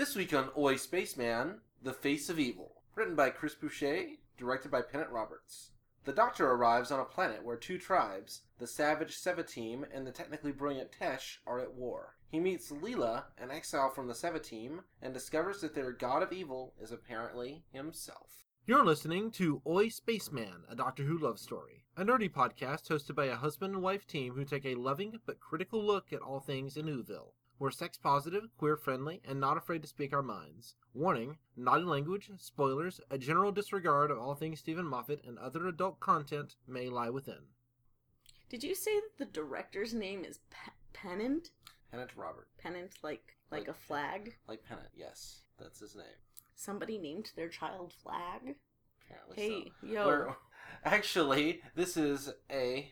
This week on Oi, Spaceman, The Face of Evil, written by Chris Boucher, directed by Pennant Roberts. The Doctor arrives on a planet where two tribes, the savage Sevateem and the technically brilliant Tesh, are at war. He meets Leela, an exile from the Sevateem, and discovers that their god of evil is apparently himself. You're listening to Oi, Spaceman, a Doctor Who love story, a nerdy podcast hosted by a husband and wife team who take a loving but critical look at all things in Whoville. We're sex-positive, queer-friendly, and not afraid to speak our minds. Warning, naughty language, spoilers, a general disregard of all things Stephen Moffat, and other adult content may lie within. Did you say that the director's name is Pennant? Pennant Roberts. Pennant, like a flag? Like Pennant, yes. That's his name. Somebody named their child Flag? Apparently hey, so. Yo. Actually, this is a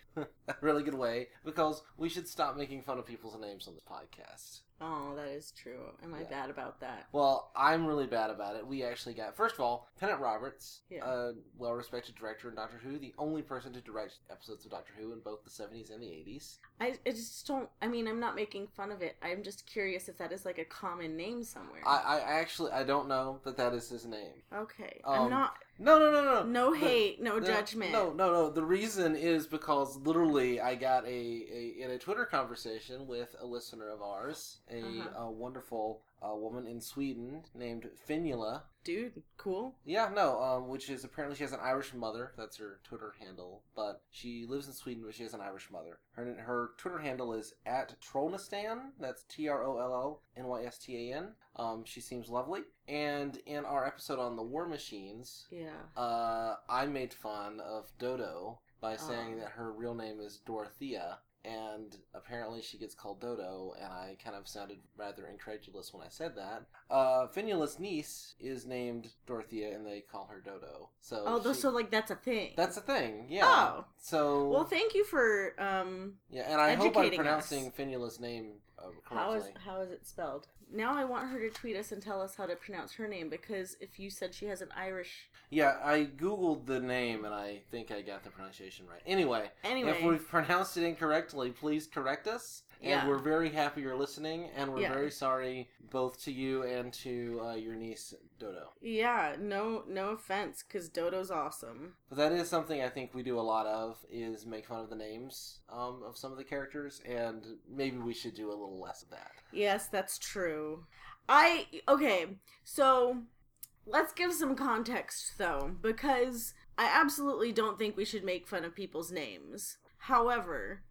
really good way, because we should stop making fun of people's names on this podcast. Oh, that is true. Am I bad about that? Well, I'm really bad about it. We actually got, first of all, Pennant Roberts, a well-respected director in Doctor Who, the only person to direct episodes of Doctor Who in both the 70s and the 80s. I just don't, I mean, I'm not making fun of it. I'm just curious if that is like a common name somewhere. I don't know that is his name. Okay. I'm not. No. No hate, no judgment. No. The reason is because literally I got in a Twitter conversation with a listener of ours, a wonderful woman in Sweden named Fionnuala. Dude, cool. Yeah, no, which is apparently she has an Irish mother. That's her Twitter handle. But she lives in Sweden, but she has an Irish mother. Her Twitter handle is @Trollnystan. That's TROLLNYSTAN. She seems lovely. And in our episode on the War Machines, I made fun of Dodo by saying that her real name is Dorothea. And apparently she gets called Dodo, and I kind of sounded rather incredulous when I said that. Fionnuala's niece is named Dorothea, and they call her Dodo. So that's a thing. That's a thing, yeah. Oh. So, well, thank you for and I hope I'm pronouncing Fionnuala's name correctly. How is it spelled? Now I want her to tweet us and tell us how to pronounce her name, because if you said she has an Irish... Yeah, I googled the name, and I think I got the pronunciation right. Anyway. If we've pronounced it incorrectly, please correct us. Yeah. And we're very happy you're listening, and we're very sorry both to you and to your niece, Dodo. Yeah, no offense, because Dodo's awesome. But that is something I think we do a lot of, is make fun of the names of some of the characters, and maybe we should do a little less of that. Yes, that's true. So let's give some context, though, because I absolutely don't think we should make fun of people's names. However...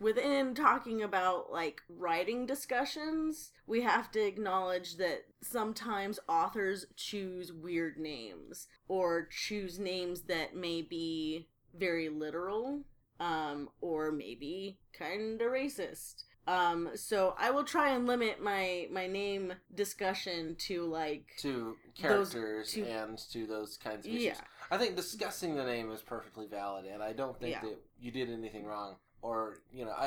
within talking about, writing discussions, we have to acknowledge that sometimes authors choose weird names, or choose names that may be very literal, or maybe kinda racist. So I will try and limit my name discussion to, to characters and to those kinds of issues. Yeah. I think discussing the name is perfectly valid, and I don't think that you did anything wrong. Or,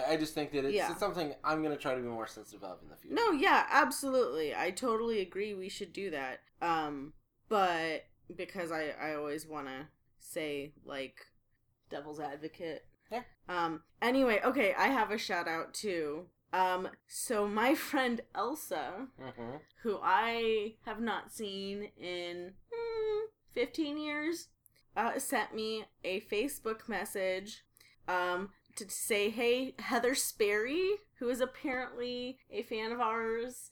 I just think that it's something I'm going to try to be more sensitive of in the future. No, yeah, absolutely. I totally agree we should do that. But because I always want to say, devil's advocate. Yeah. Anyway, okay, I have a shout out, too. So my friend Elsa, who I have not seen in 15 years, sent me a Facebook message, to say, hey, Heather Sperry, who is apparently a fan of ours,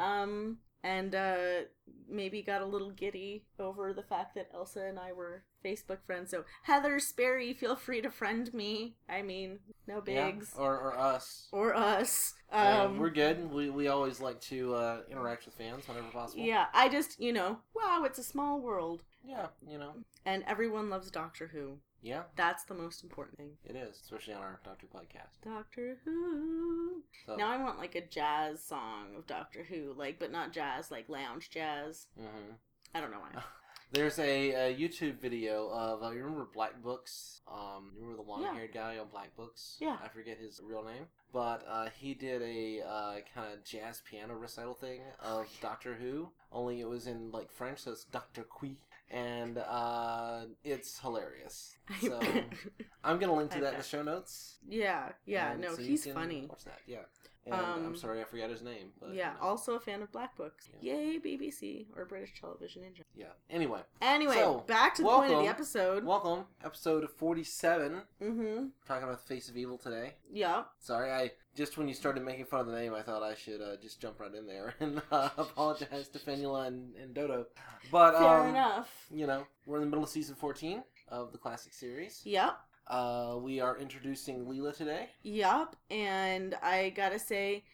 and maybe got a little giddy over the fact that Elsa and I were Facebook friends. So, Heather Sperry, feel free to friend me. I mean, no bigs. Yeah, or us. Or us. We're good. We always like to interact with fans whenever possible. Yeah, I just, wow, it's a small world. Yeah, And everyone loves Doctor Who. Yeah. That's the most important thing. It is, especially on our Doctor podcast. Doctor Who. So. Now I want a jazz song of Doctor Who, but not jazz, lounge jazz. Mm-hmm. I don't know why. There's a YouTube video of, you remember Black Books? You remember the long-haired guy on Black Books? Yeah. I forget his real name. But he did a kind of jazz piano recital thing of Doctor Who, only it was in like French, so it's Doctor Qui, and it's hilarious. So I'm gonna link to that in the show notes. Yeah, no, so he's funny. Watch that, yeah. And I'm sorry I forgot his name. But, yeah, you know. Also a fan of Black Books. Yeah. Yay, BBC, or British television in general. Yeah, anyway, so, back to the point of the episode. Welcome, episode 47. Mm-hmm. Talking about the Face of Evil today. Yeah. Sorry, just when you started making fun of the name, I thought I should just jump right in there and apologize to Fionnuala and Dodo. But, fair enough. You know, we're in the middle of season 14 of the classic series. Yep. We are introducing Leela today. Yup, and I gotta say,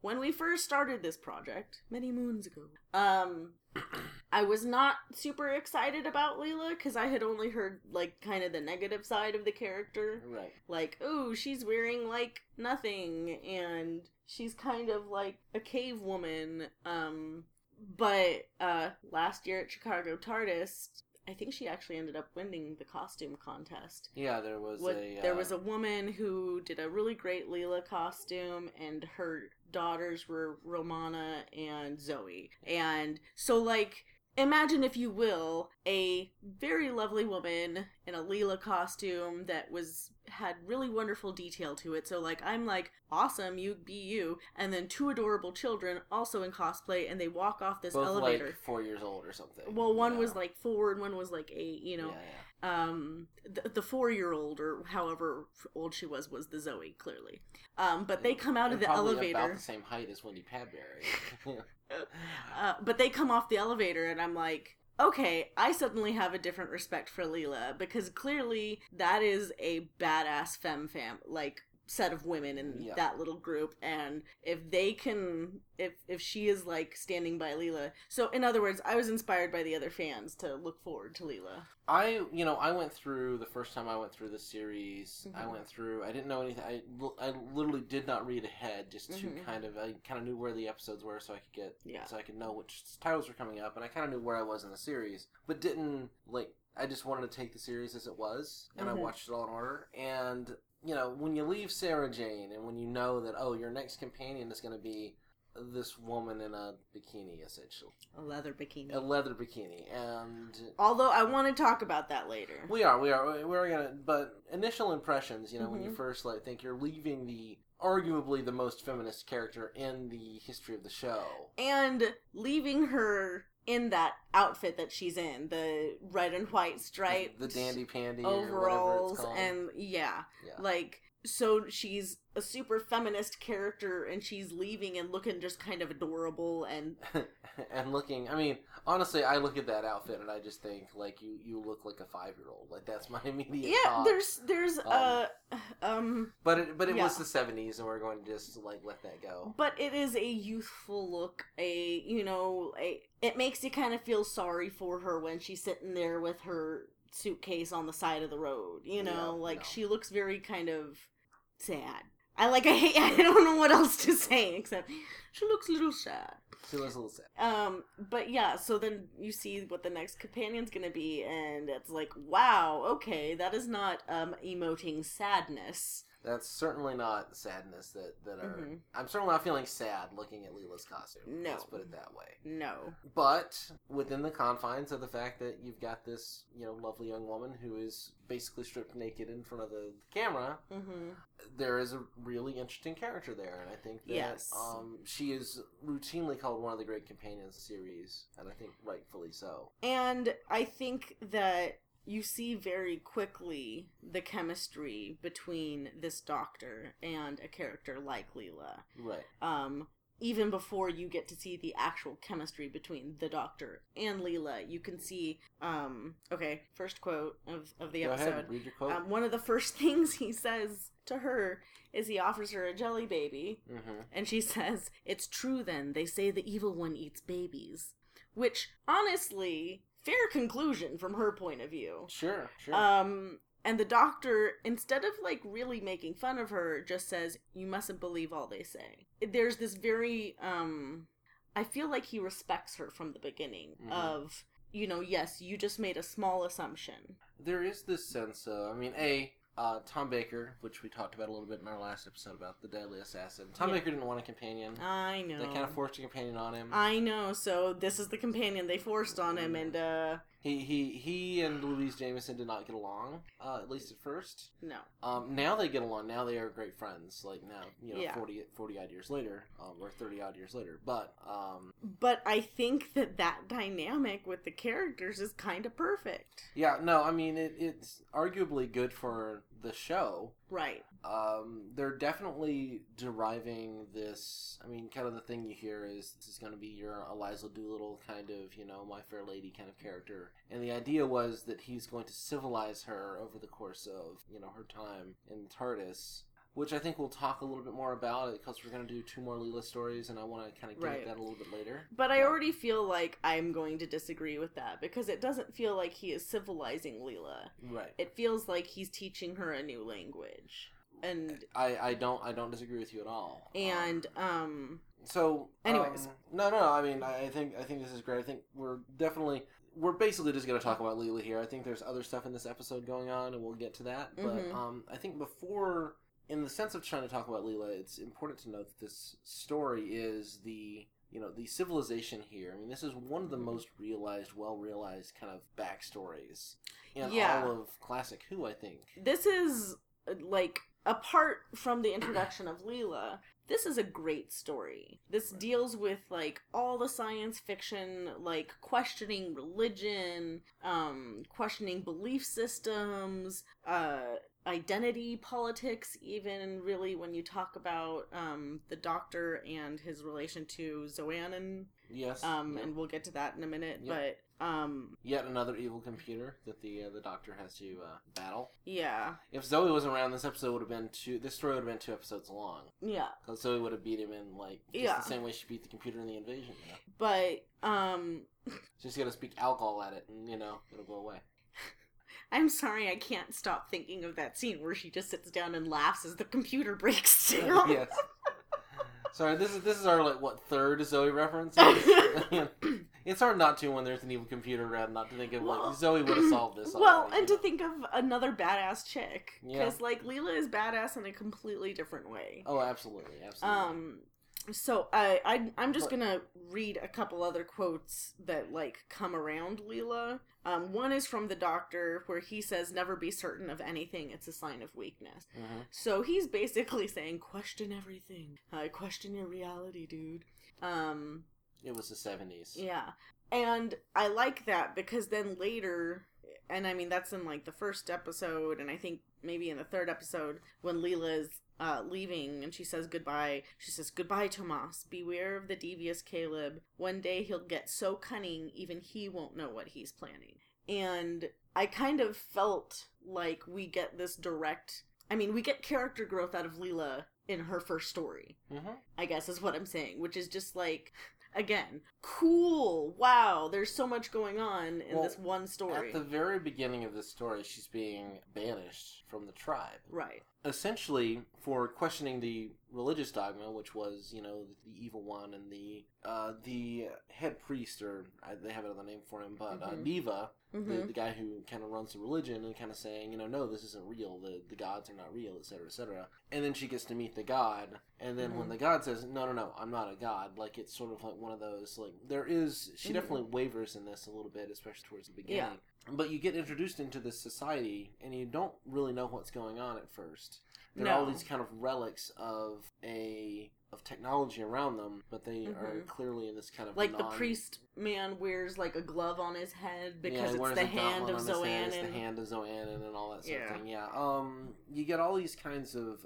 when we first started this project, many moons ago, I was not super excited about Leela, because I had only heard, like, kind of the negative side of the character. Right. Like, oh, she's wearing, like, nothing, and she's kind of, like, a cave woman, but, last year at Chicago TARDIS, I think she actually ended up winning the costume contest. Yeah, there was there was a woman who did a really great Leela costume, and her daughters were Romana and Zoe. And so, like, imagine, if you will, a very lovely woman in a Leela costume that had really wonderful detail to it. So, like, I'm like, awesome, you be you. And then two adorable children also in cosplay, and they walk off this elevator. Both, like, 4 years old or something. Well, one was, like, 4 and one was, like, 8, you know. Yeah. The 4-year-old, or however old she was the Zoe, clearly. But they come out of the elevator. About the same height as Wendy Padbury. But they come off the elevator, and I'm like, okay, I suddenly have a different respect for Leela, because clearly that is a badass femme, like, set of women in that little group, and if they can, if she is, like, standing by Leela. So, in other words, I was inspired by the other fans to look forward to Leela. I went through, the first time I went through the series, mm-hmm. I didn't know anything, I literally did not read ahead, just to mm-hmm. I kind of knew where the episodes were, so I could so I could know which titles were coming up, and I kind of knew where I was in the series, but didn't, like, I just wanted to take the series as it was, and mm-hmm. I watched it all in order, and you know, when you leave Sarah Jane, and when you know that, oh, your next companion is going to be this woman in a bikini, essentially. A leather bikini. And although I want to talk about that later. We're going to, but initial impressions, you know, mm-hmm. when you first, like, think you're leaving the, arguably the most feminist character in the history of the show. And leaving her in that outfit that she's in, the red and white striped the dandy pandy overalls, or whatever it's called. And like, so she's a super feminist character, and she's leaving and looking just kind of adorable and and looking, I mean, honestly, I look at that outfit and I just think, like, you look like a 5-year-old. Like, that's my immediate thought. There's But it was the 70s, and we're going to just, like, let that go. But it is a youthful look, it makes you kind of feel sorry for her when she's sitting there with her suitcase on the side of the road, you know, she looks very kind of sad. I don't know what else to say, except she looks a little sad. But yeah, so then you see what the next companion's gonna be, and it's like, wow, okay, that is not emoting sadness. That's certainly not sadness that are... Mm-hmm. I'm certainly not feeling sad looking at Leela's costume. No. Let's put it that way. No. But within the confines of the fact that you've got this, you know, lovely young woman who is basically stripped naked in front of the camera, mm-hmm. there is a really interesting character there. And I think that she is routinely called one of the great companions series, and I think rightfully so. And I think that you see very quickly the chemistry between this doctor and a character like Leela. Right. Even before you get to see the actual chemistry between the doctor and Leela, you can see, okay, first quote of the episode. Go ahead, read your quote. One of the first things he says to her is he offers her a jelly baby, mm-hmm. and she says, "It's true then, they say the evil one eats babies." Which, honestly, fair conclusion from her point of view. Sure. And the doctor, instead of, like, really making fun of her, just says, "You mustn't believe all they say." There's this very, I feel like he respects her from the beginning mm-hmm. of, you know, yes, you just made a small assumption. There is this sense of, I mean, Tom Baker, which we talked about a little bit in our last episode about The Deadly Assassin. Tom Baker didn't want a companion. I know. They kind of forced a companion on him. I know. So this is the companion they forced on him, and he and Louise Jameson did not get along, at least at first. No. Now they get along. Now they are great friends. Like now, 40 odd years later, or 30 odd years later. But I think that dynamic with the characters is kind of perfect. Yeah. No. I mean, it's arguably good for the show. Right. They're definitely deriving this, I mean, kind of the thing you hear is this is going to be your Eliza Doolittle kind of, My Fair Lady kind of character. And the idea was that he's going to civilize her over the course of, her time in TARDIS, which I think we'll talk a little bit more about because we're going to do 2 more Leela stories and I want to kind of get at that a little bit later. But I already feel like I'm going to disagree with that because it doesn't feel like he is civilizing Leela. Right. It feels like he's teaching her a new language. And I don't disagree with you at all. And so anyways. No, I mean I think this is great. I think we're basically just going to talk about Leela here. I think there's other stuff in this episode going on and we'll get to that, but I think before in the sense of trying to talk about Leela, it's important to note that this story is the civilization here. I mean, this is one of the most well-realized kind of backstories in all of Classic Who, I think. This is, apart from the introduction of Leela, this is a great story. This deals with, all the science fiction, questioning religion, questioning belief systems, identity politics, even really when you talk about the Doctor and his relation to Xoanon. Yes. And we'll get to that in a minute. Yep. But yet another evil computer that the Doctor has to battle. Yeah. If Zoe was around, this story would have been 2 episodes long. Yeah. Because Zoe would have beat him in the same way she beat the computer in The Invasion. But she's gonna speak alcohol at it, and it'll go away. I'm sorry, I can't stop thinking of that scene where she just sits down and laughs as the computer breaks down. Yes. Sorry, this is our, 3rd Zoe reference? It's hard not to when there's an evil computer around not to think of, Zoe would have solved this. To think of another badass chick. Because, Leela is badass in a completely different way. Oh, absolutely, absolutely. So I'm just gonna read a couple other quotes that come around Leela. One is from the Doctor where he says, "Never be certain of anything; it's a sign of weakness." Mm-hmm. So he's basically saying, "Question everything. Question your reality, dude." It was the 70s. Yeah, and I like that because then later, and I mean that's in the 1st episode, and I think maybe in the 3rd episode when Leela's leaving and she says goodbye. She says, "Goodbye, Tomas. Beware of the devious Caleb. One day he'll get so cunning, even he won't know what he's planning." And I kind of felt like we get this we get character growth out of Leela in her 1st story, I guess is what I'm saying, which is just again, cool. Wow, there's so much going on in this one story. At the very beginning of this story, she's being banished from the tribe. Right. Essentially, for questioning the religious dogma, which was, the evil one and the head priest, or they have another name for him, but Neva, the guy who kind of runs the religion, and kind of saying, no, this isn't real, the gods are not real, etc., etc. And then she gets to meet the god, and then when the god says, no, I'm not a god, it's sort of one of those, she definitely wavers in this a little bit, especially towards the beginning. Yeah. But you get introduced into this society, and you don't really know what's going on at first. There are all these kind of relics of technology around them, but they are clearly in this kind of the priest man wears a glove on his head because it's the hand of Xoanon. It's the hand of Xoanon and all that sort of thing. Yeah. You get all these kinds of.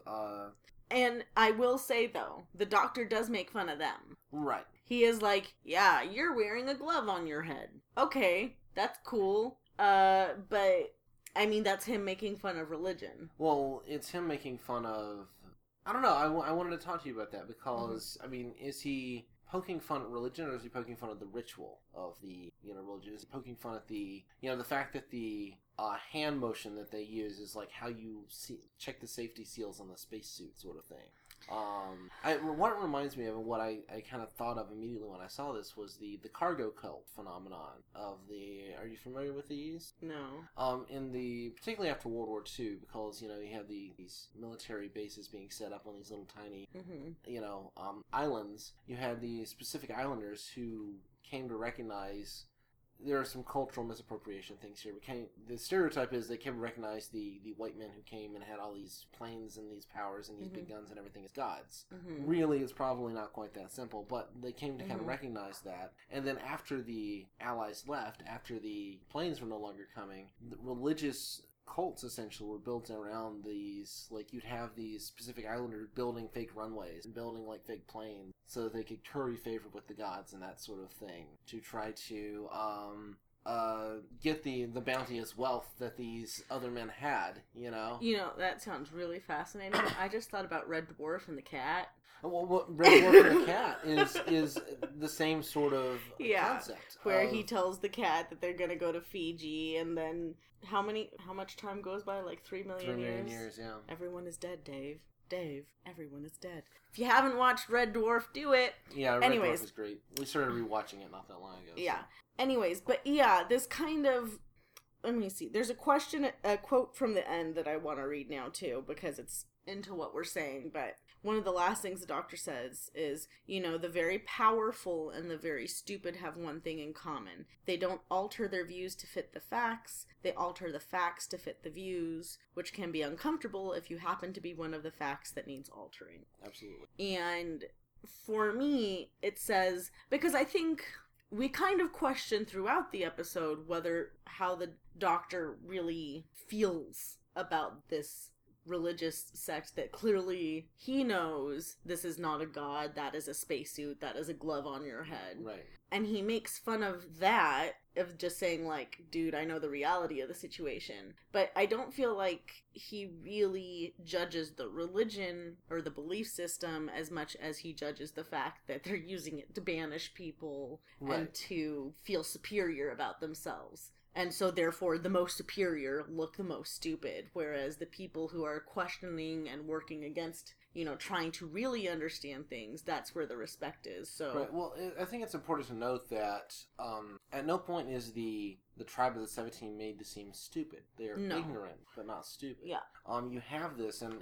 And I will say though, the Doctor does make fun of them. Right. He is yeah, you're wearing a glove on your head. Okay, that's cool. But I mean, that's him making fun of religion. Well, it's him making fun of. I don't know. I wanted to talk to you about that because, I mean, is he poking fun at religion or is he poking fun at the ritual of the, religion? Is he poking fun at the, the fact that the hand motion that they use is how you check the safety seals on the spacesuit sort of thing? What it reminds me of, and what I kind of thought of immediately when I saw this, was the cargo cult phenomenon of the... Are you familiar with these? No. Particularly after World War II, because, you know, you have these military bases being set up on these little tiny, you know, islands. You had these Pacific Islanders who came to recognize... There are some cultural misappropriation things here. The stereotype is they came to recognize the white men who came and had all these planes and these powers and these big guns and everything as gods. Mm-hmm. Really, it's probably not quite that simple, but they came to kind of recognize that. And then after the Allies left, after the planes were no longer coming, the religious... cults essentially were built around these, like, you'd have these Pacific Islanders building fake runways and building like fake planes so that they could curry favor with the gods and that sort of thing to try to get the bounteous wealth that these other men had, you know? You know, that sounds really fascinating. I just thought about Red Dwarf and the cat. Well, Red Dwarf and the cat is the same sort of concept. Where he tells the cat that they're going to go to Fiji, and then how much time goes by? Like 3 million years? 3 million years, yeah. Everyone is dead, Dave. Dave, everyone is dead. If you haven't watched Red Dwarf, do it. Yeah, Red Dwarf is great. We started rewatching it not that long ago. Yeah. So. Anyways, but yeah, this kind of... Let me see. There's a quote from the end that I want to read now, too, because it's into what we're saying, but... One of the last things the doctor says is, you know, the very powerful and the very stupid have one thing in common. They don't alter their views to fit the facts. They alter the facts to fit the views, which can be uncomfortable if you happen to be one of the facts that needs altering. Absolutely. And for me, it says, because I think we kind of question throughout the episode how the doctor really feels about this religious sect that clearly he knows this is not a god, that is a spacesuit, that is a glove on your head. Right. And he makes fun of that, of just saying, like, dude, I know the reality of the situation. But I don't feel like he really judges the religion or the belief system as much as he judges the fact that they're using it to banish people and to feel superior about themselves. And so, therefore, the most superior look the most stupid, whereas the people who are questioning and working against, you know, trying to really understand things, that's where the respect is. So, right. Well, I think it's important to note that at no point is the tribe of the Sevateem made to seem stupid. They're ignorant, but not stupid. Yeah. You have this, and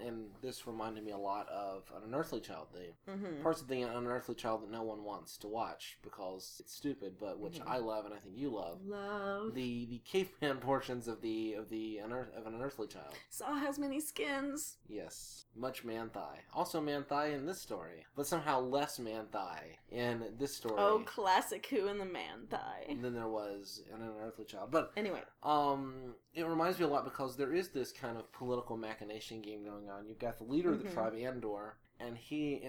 this reminded me a lot of An Unearthly Child. The parts of the Unearthly Child that no one wants to watch because it's stupid, but which I love, and I think you love. Love the caveman portions of An Unearthly Child. Saw has many skins. Yes. Much man-thigh. Also man-thigh in this story, but somehow less man-thigh in this story. Oh, classic Who and the Man-Thigh. And then there was An Unearthly Child. But anyway, it reminds me a lot because there is this kind of political machination game going on. You've got the leader of the tribe, Andor, and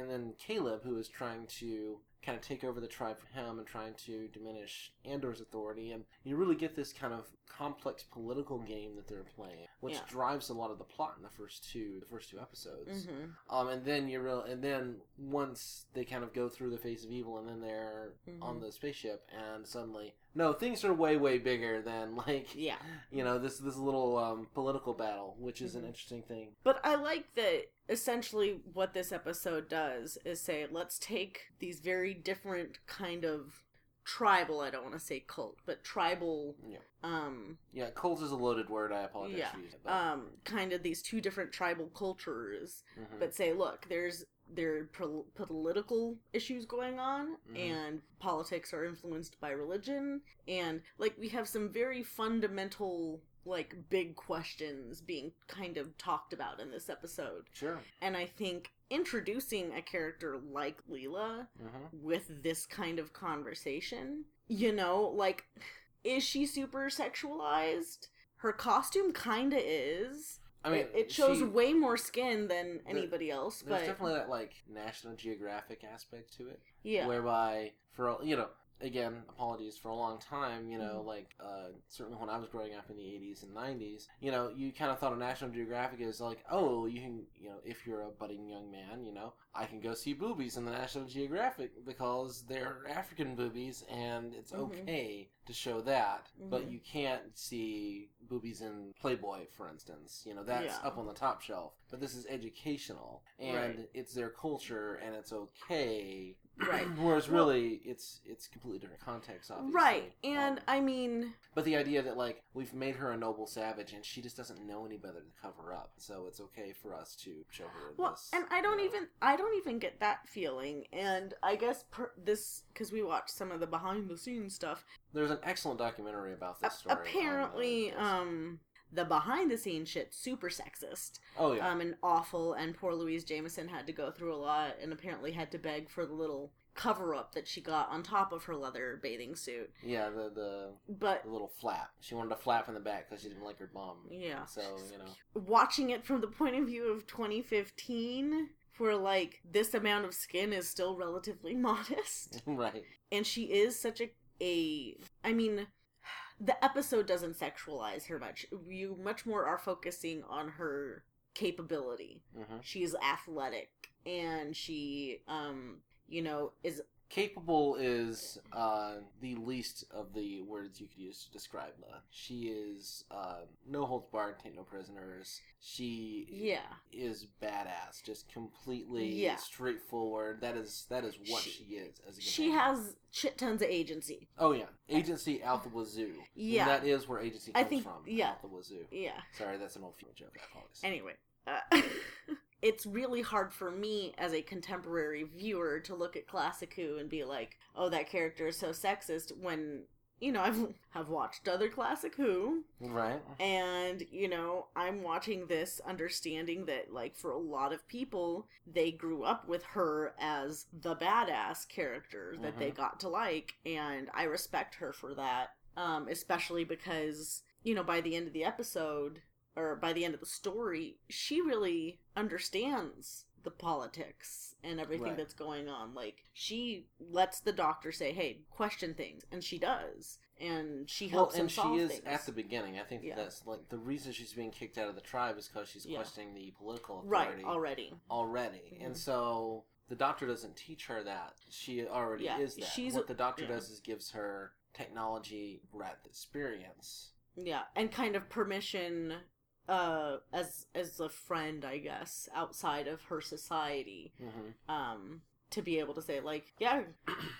then Caleb, who is trying to kind of take over the tribe for him and trying to diminish Andor's authority. And you really get this kind of complex political game that they're playing, which drives a lot of the plot in the first two episodes. And then once they kind of go through the face of evil and then they're on the spaceship and suddenly, no, things are way, way bigger than, like, you know, this little political battle, which is an interesting thing. But I like that essentially what this episode does is say, let's take these very different kind of tribal, I don't want to say cult, but tribal... Yeah. Cult is a loaded word, I apologize for using it. But... kind of these two different tribal cultures, but say, look, there are political issues going on, and politics are influenced by religion, and, like, we have some very fundamental, like, big questions being kind of talked about in this episode. Sure. And I think introducing a character like Leela with this kind of conversation, you know, like, is she super sexualized? Her costume kind of is. I mean, it shows way more skin than anybody else. There's definitely that, like, National Geographic aspect to it. Yeah. Whereby, for all, you know, again, apologies for a long time, you know, like, certainly when I was growing up in the 80s and 90s, you know, you kind of thought of National Geographic as like, oh, you can, you know, if you're a budding young man, you know, I can go see boobies in the National Geographic because they're African boobies and it's okay to show that, but you can't see boobies in Playboy, for instance. You know, that's up on the top shelf. But this is educational, and it's their culture, and it's okay. Right. Whereas really, it's completely different context, obviously. Right, and I mean... But the idea that, like, we've made her a noble savage, and she just doesn't know any better to cover up, so it's okay for us to show her this. Well, and I don't even get that feeling, and I guess this, because we watched some of the behind-the-scenes stuff. There's an excellent documentary about this story. Apparently, the behind-the-scenes shit, super sexist. Oh, yeah. And awful, and poor Louise Jameson had to go through a lot, and apparently had to beg for the little cover-up that she got on top of her leather bathing suit. Yeah, the little flap. She wanted a flap in the back because she didn't like her bum. Yeah. So, you know. Watching it from the point of view of 2015... where, like, this amount of skin is still relatively modest. Right. And she is such I mean, the episode doesn't sexualize her much. You much more are focusing on her capability. Mm-hmm. She's athletic, and she, you know, is... Capable is the least of the words you could use to describe Leela. She is no holds barred, take no prisoners. She is badass, just completely straightforward. That is what she is as a companion. She has shit tons of agency. Oh yeah, agency out the wazoo. Yeah, and that is where agency comes from. Yeah, out the wazoo. Yeah. Sorry, that's an old female joke. I apologize. Anyway. It's really hard for me as a contemporary viewer to look at Classic Who and be like, oh, that character is so sexist when, you know, I've watched other Classic Who. Right. And, you know, I'm watching this understanding that, like, for a lot of people, they grew up with her as the badass character that they got to like, and I respect her for that, especially because, you know, by the end of the episode... or by the end of the story, she really understands the politics and everything that's going on. Like, she lets the doctor say, hey, question things, and she does. And she helps him solve things. Well, and she is at the beginning. I think that's, like, the reason she's being kicked out of the tribe is because she's questioning the political authority. Right, already. Mm-hmm. And so... the doctor doesn't teach her that. She already is that. What the doctor does is gives her technology breadth experience. Yeah, and kind of permission... as a friend, I guess, outside of her society, to be able to say, like, yeah,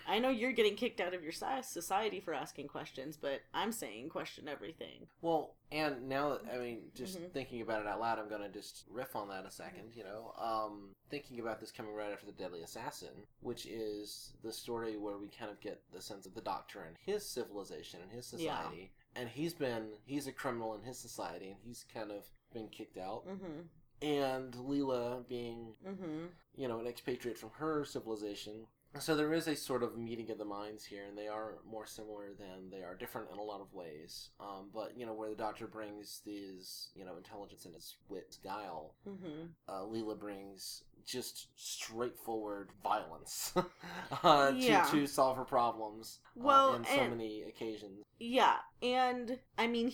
I know you're getting kicked out of your society for asking questions, but I'm saying question everything. Well, and now, I mean, just thinking about it out loud, I'm going to just riff on that a second, you know, thinking about this coming right after The Deadly Assassin, which is the story where we kind of get the sense of the doctor and his civilization and his society. Yeah. And he's a criminal in his society, and he's kind of been kicked out. Mm-hmm. And Leela being, you know, an expatriate from her civilization. So there is a sort of meeting of the minds here, and they are more similar than they are different in a lot of ways. But, you know, where the doctor brings these, you know, intelligence and his wit, his guile, Leela brings just straightforward violence to solve her problems on so many occasions. Yeah, and, I mean,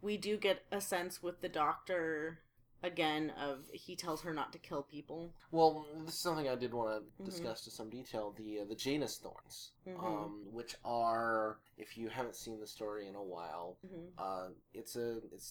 we do get a sense with the doctor... again, of he tells her not to kill people. Well, this is something I did want to discuss to some detail, the Janis thorns, which are, if you haven't seen the story in a while, it's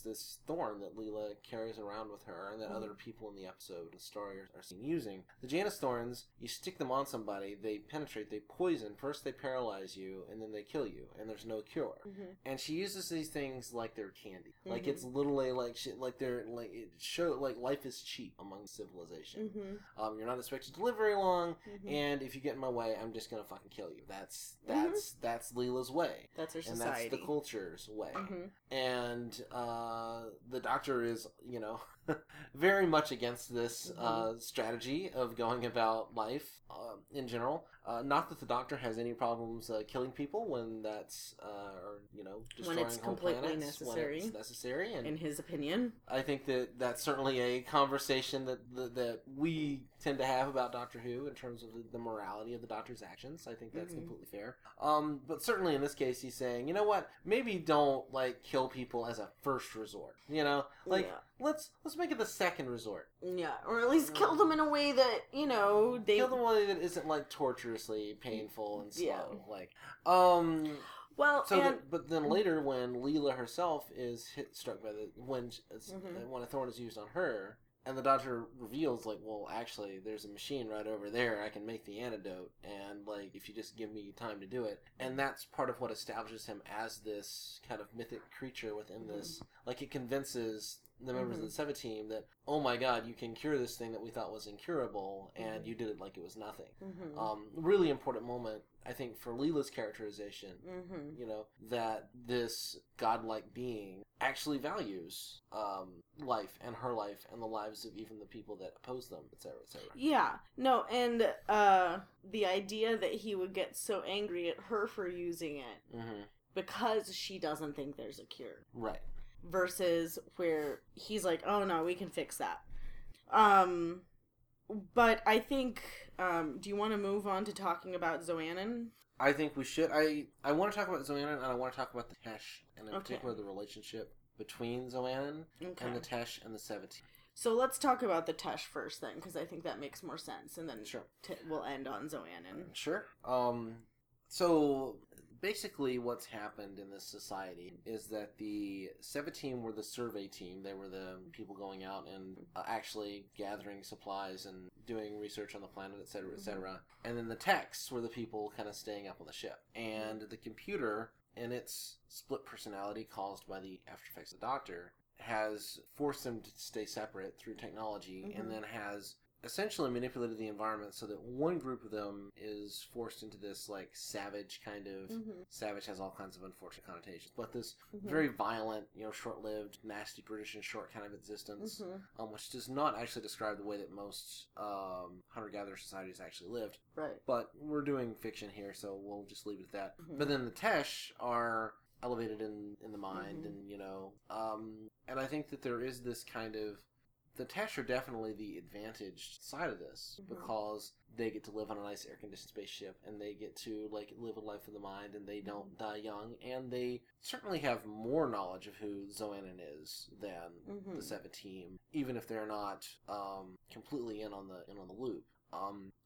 this thorn that Leela carries around with her and that other people in the episode, the story, are seen using. The Janis thorns, you stick them on somebody, they penetrate, they poison, first they paralyze you, and then they kill you, and there's no cure. And she uses these things like they're candy. Like, it's literally like shit, like they're, like, it shows. Like, life is cheap among civilization. You're not expected to live very long, and if you get in my way, I'm just gonna fucking kill you. That's Leela's way. That's her society. And that's the culture's way. And the doctor is, you know, very much against this strategy of going about life in general. Not that the doctor has any problems killing people when that's, or, you know, destroying whole planets. When it's completely necessary. When it's necessary. And in his opinion. I think that's certainly a conversation that we tend to have about Doctor Who in terms of the morality of the Doctor's actions. I think that's completely fair. But certainly in this case, he's saying, you know what? Maybe don't kill people as a first resort. You know, let's make it the second resort. Yeah, or at least kill them in a way that kill them in a way that isn't torturously painful and slow. Yeah. Well, so but then later when Leela herself is struck by when a thorn is used on her, and the Doctor reveals, well, actually, there's a machine right over there. I can make the antidote, and, if you just give me time to do it. And that's part of what establishes him as this kind of mythic creature within this. It convinces the members of the Sevateem that, oh my god, you can cure this thing that we thought was incurable, and you did it like it was nothing. Really important moment, I think, for Leela's characterization, that this godlike being actually values life and her life and the lives of even the people that oppose them, et cetera, et cetera. Yeah. No, and the idea that he would get so angry at her for using it because she doesn't think there's a cure. Right. Versus where he's like, oh no, we can fix that. But I think, do you want to move on to talking about Xoanon? I think we should. I want to talk about Xoanon, and I want to talk about the Tesh, and in particular the relationship between Xoanon and the Tesh and the Sevateem. So let's talk about the Tesh first, then, because I think that makes more sense, and then we'll end on Xoanon. Sure. So basically what's happened in this society is that the Sevateem were the survey team. They were the people going out and actually gathering supplies and doing research on the planet, et cetera, et cetera. And then the Techs were the people kind of staying up on the ship. And the computer, in its split personality caused by the after effects of the Doctor, has forced them to stay separate through technology and then has essentially manipulated the environment so that one group of them is forced into this savage kind of savage has all kinds of unfortunate connotations, but this very violent, short-lived, nasty British and short kind of existence, which does not actually describe the way that most hunter-gatherer societies actually lived. Right. But we're doing fiction here, so we'll just leave it at that. But then the Tesh are elevated in the mind, and and I think that there is this kind of the Tesh are definitely the advantaged side of this because they get to live on a nice air-conditioned spaceship and they get to live a life of the mind and they don't die young and they certainly have more knowledge of who Xoanon is than the Sevateem, even if they're not completely in on the loop.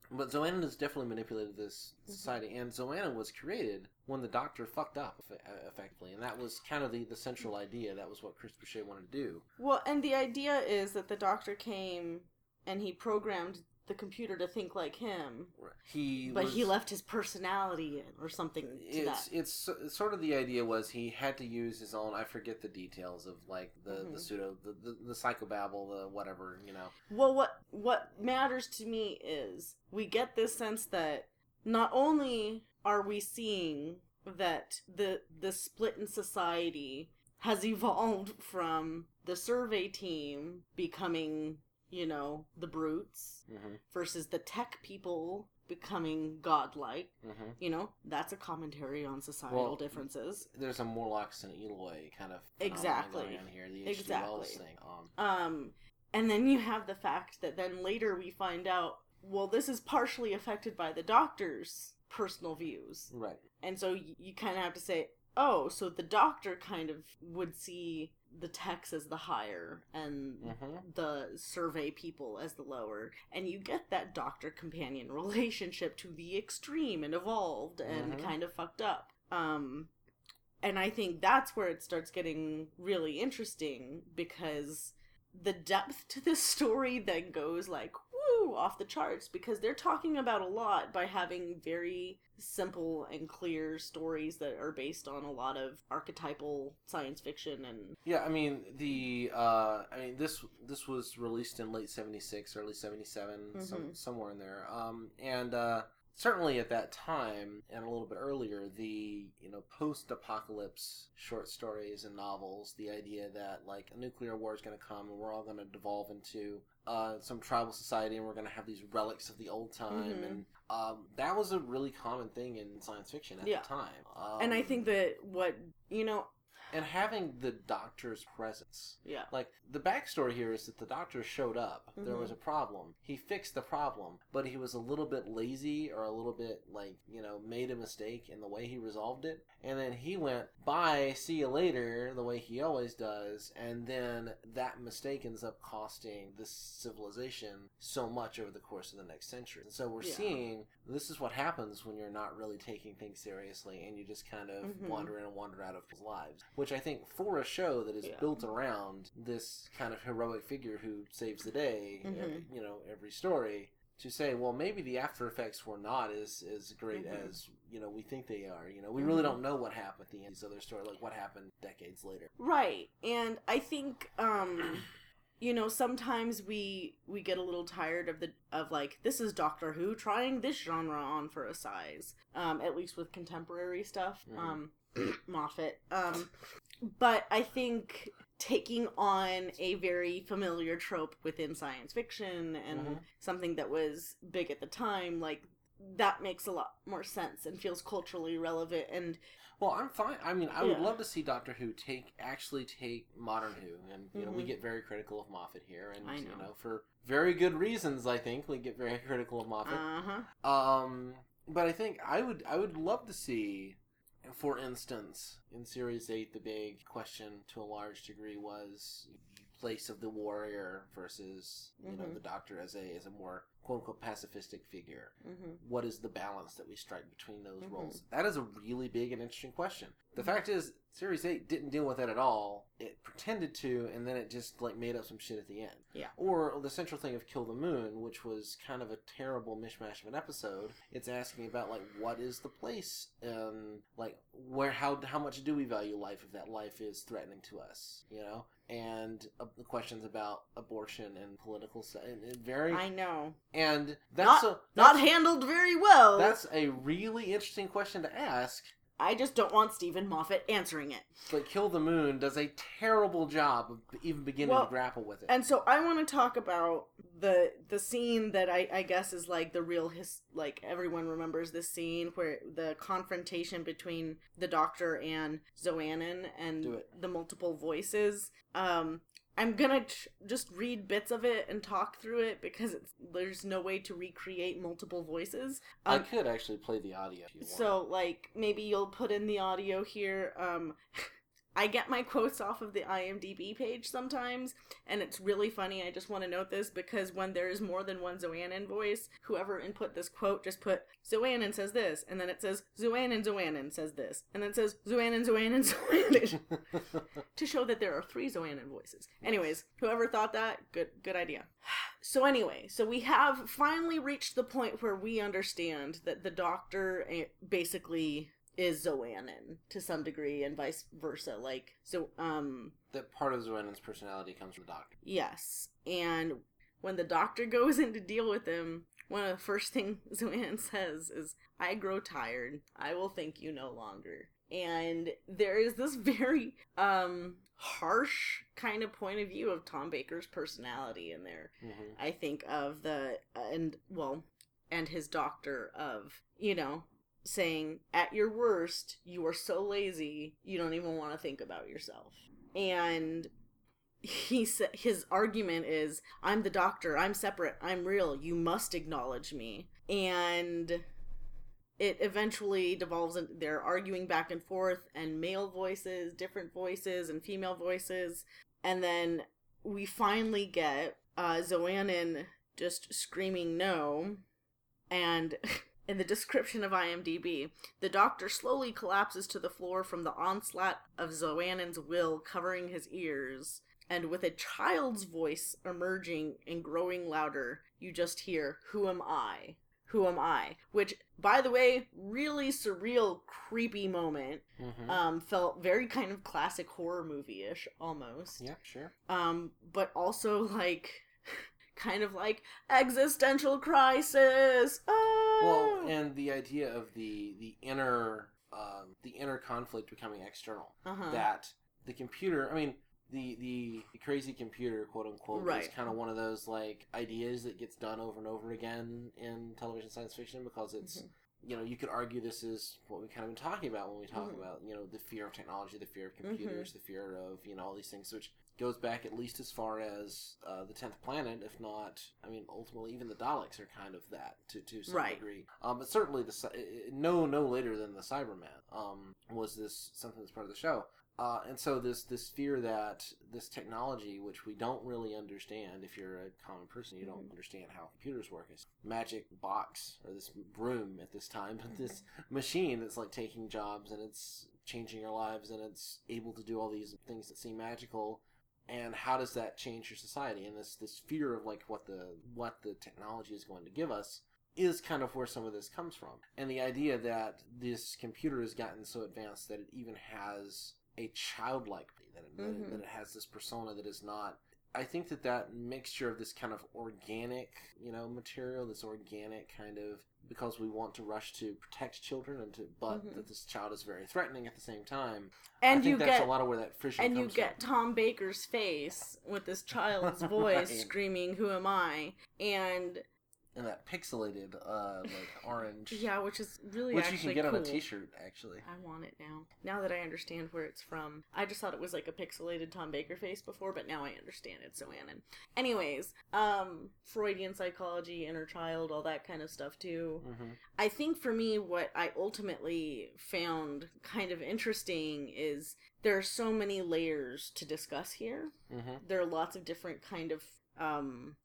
But Xoanon has definitely manipulated this society, and Xoanon was created when the Doctor fucked up, effectively. And that was kind of the central idea. That was what Chris Boucher wanted to do. Well, and the idea is that the Doctor came and he programmed the computer to think like him. Right. He left his personality in, or something to that. It's sort of the idea was he had to use his own, I forget the details of the pseudo, the psychobabble, the whatever, Well, what matters to me is we get this sense that not only are we seeing that the split in society has evolved from the survey team becoming the brutes versus the tech people becoming godlike. That's a commentary on societal differences. There's a Morlocks and Eloi kind of going on here, the H.G. Wells thing. And then you have the fact that then later we find out, well, this is partially affected by the Doctor's personal views. Right. And so you kind of have to say, oh, so the Doctor kind of would see the techs as the higher and the survey people as the lower, and you get that Doctor companion relationship to the extreme and evolved and kind of fucked up. And I think that's where it starts getting really interesting, because the depth to this story then goes woo off the charts, because they're talking about a lot by having very simple and clear stories that are based on a lot of archetypal science fiction. And this was released in late 76, early 77, somewhere in there. Certainly at that time, and a little bit earlier, the, post-apocalypse short stories and novels, the idea that, a nuclear war is going to come and we're all going to devolve into some tribal society and we're going to have these relics of the old time. And that was a really common thing in science fiction at the time. And I think that what, And having the Doctor's presence. Yeah. Like, the backstory here is that the Doctor showed up. Mm-hmm. There was a problem. He fixed the problem, but he was a little bit lazy or a little bit, like, you know, made a mistake in the way he resolved it. And then he went, bye, see you later, the way he always does. And then that mistake ends up costing this civilization so much over the course of the next century. And so we're seeing, this is what happens when you're not really taking things seriously and you just kind of wander in and wander out of people's lives. Which I think for a show that is built around this kind of heroic figure who saves the day, you know, every story, to say, well, maybe the after effects were not as great as, you know, we think they are. You know, we really don't know what happened at the end of these other stories, like what happened decades later. Right. And I think, you know, sometimes we get a little tired of like, this is Doctor Who trying this genre on for a size, at least with contemporary stuff. Moffat. But I think taking on a very familiar trope within science fiction and something that was big at the time, like, that makes a lot more sense and feels culturally relevant. And well, I'm fine. I mean, I would love to see Doctor Who take modern Who, and you know, we get very critical of Moffat here, and you know, for very good reasons, I think we get very critical of Moffat. But I think I would love to see. For instance, in Series 8, the big question to a large degree was the place of the warrior versus, you know, the Doctor as a more quote-unquote pacifistic figure. What is the balance that we strike between those roles? That is a really big and interesting question. The fact is, Series 8 didn't deal with that at all. It pretended to, and then it just, like, made up some shit at the end. Yeah. Or the central thing of Kill the Moon, which was kind of a terrible mishmash of an episode. It's asking about, like, what is the place? Like, where, how much do we value life if that life is threatening to us, you know? And the questions about abortion and political stuff. I know. And that's not handled very well. That's a really interesting question to ask. I just don't want Stephen Moffat answering it. But Kill the Moon does a terrible job of even beginning to grapple with it. And so I want to talk about the scene that I guess is like the real, like everyone remembers this scene where the confrontation between the Doctor and Xoanon and the multiple voices. I'm going to just read bits of it and talk through it because there's no way to recreate multiple voices. I could actually play the audio if you want. So, like, maybe you'll put in the audio here. I get my quotes off of the IMDb page sometimes, and it's really funny. I just want to note this because when there is more than one Xoanon voice, whoever input this quote just put, Xoanon says this, and then it says, Xoanon says this, and then it says, Xoanon, to show that there are three Xoanon voices. Anyways, whoever thought that, good idea. So anyway, so we have finally reached the point where we understand that the Doctor basically is Xoanon to some degree and vice versa. Like, so, that part of Zoanon's personality comes from the Doctor. Yes. And when the Doctor goes in to deal with him, one of the first things Xoanon says is, I grow tired. I will thank you no longer. And there is this very, harsh kind of point of view of Tom Baker's personality in there. I think of and his Doctor of, you know, saying, at your worst, you are so lazy, you don't even want to think about yourself. And his argument is, I'm the Doctor, I'm separate, I'm real, you must acknowledge me. And it eventually devolves into they're arguing back and forth, and male voices, different voices, and female voices. And then we finally get Xoanon just screaming no, and... In the description of IMDb, the Doctor slowly collapses to the floor from the onslaught of Zoanon's will covering his ears, and with a child's voice emerging and growing louder, you just hear, who am I? Who am I? Which, by the way, really surreal, creepy moment. Felt very kind of classic horror movie-ish, almost. Yeah, sure. But also, like... kind of like existential crisis. Oh! Well, and the idea of the inner conflict becoming external. That the computer, I mean, the crazy computer, quote unquote, is kind of one of those like ideas that gets done over and over again in television science fiction because it's you know, you could argue this is what we kind of been talking about when we talk mm-hmm. about, you know, the fear of technology, the fear of computers, mm-hmm. the fear of, you know, all these things, which goes back at least as far as the 10th planet, if not, I mean, ultimately even the Daleks are kind of that to some right. degree. But certainly the no later than the Cyberman was this something that's part of the show. And so this fear that this technology, which we don't really understand, if you're a common person, you don't mm-hmm. understand how computers work. It's magic box or this broom at this time, but this machine that's like taking jobs and it's changing your lives and it's able to do all these things that seem magical. And how does that change your society? And this fear of like what the technology is going to give us is kind of where some of this comes from. And the idea that this computer has gotten so advanced that it even has a childlike, that it has this persona that is not. I think that mixture of this kind of organic, you know, material, this organic kind of, because we want to rush to protect children, but mm-hmm. that this child is very threatening at the same time. And I think that's a lot of where that frisson comes from. And you get Tom Baker's face with this child's voice right. screaming, "Who am I?" And that pixelated, orange. Yeah, which is really cool. Which you can get on a t-shirt, actually. I want it now. Now that I understand where it's from. I just thought it was like a pixelated Tom Baker face before, but now I understand it's Xoanon. Anyways, Freudian psychology, inner child, all that kind of stuff, too. Mm-hmm. I think for me, what I ultimately found kind of interesting is there are so many layers to discuss here. Mm-hmm. There are lots of different kind of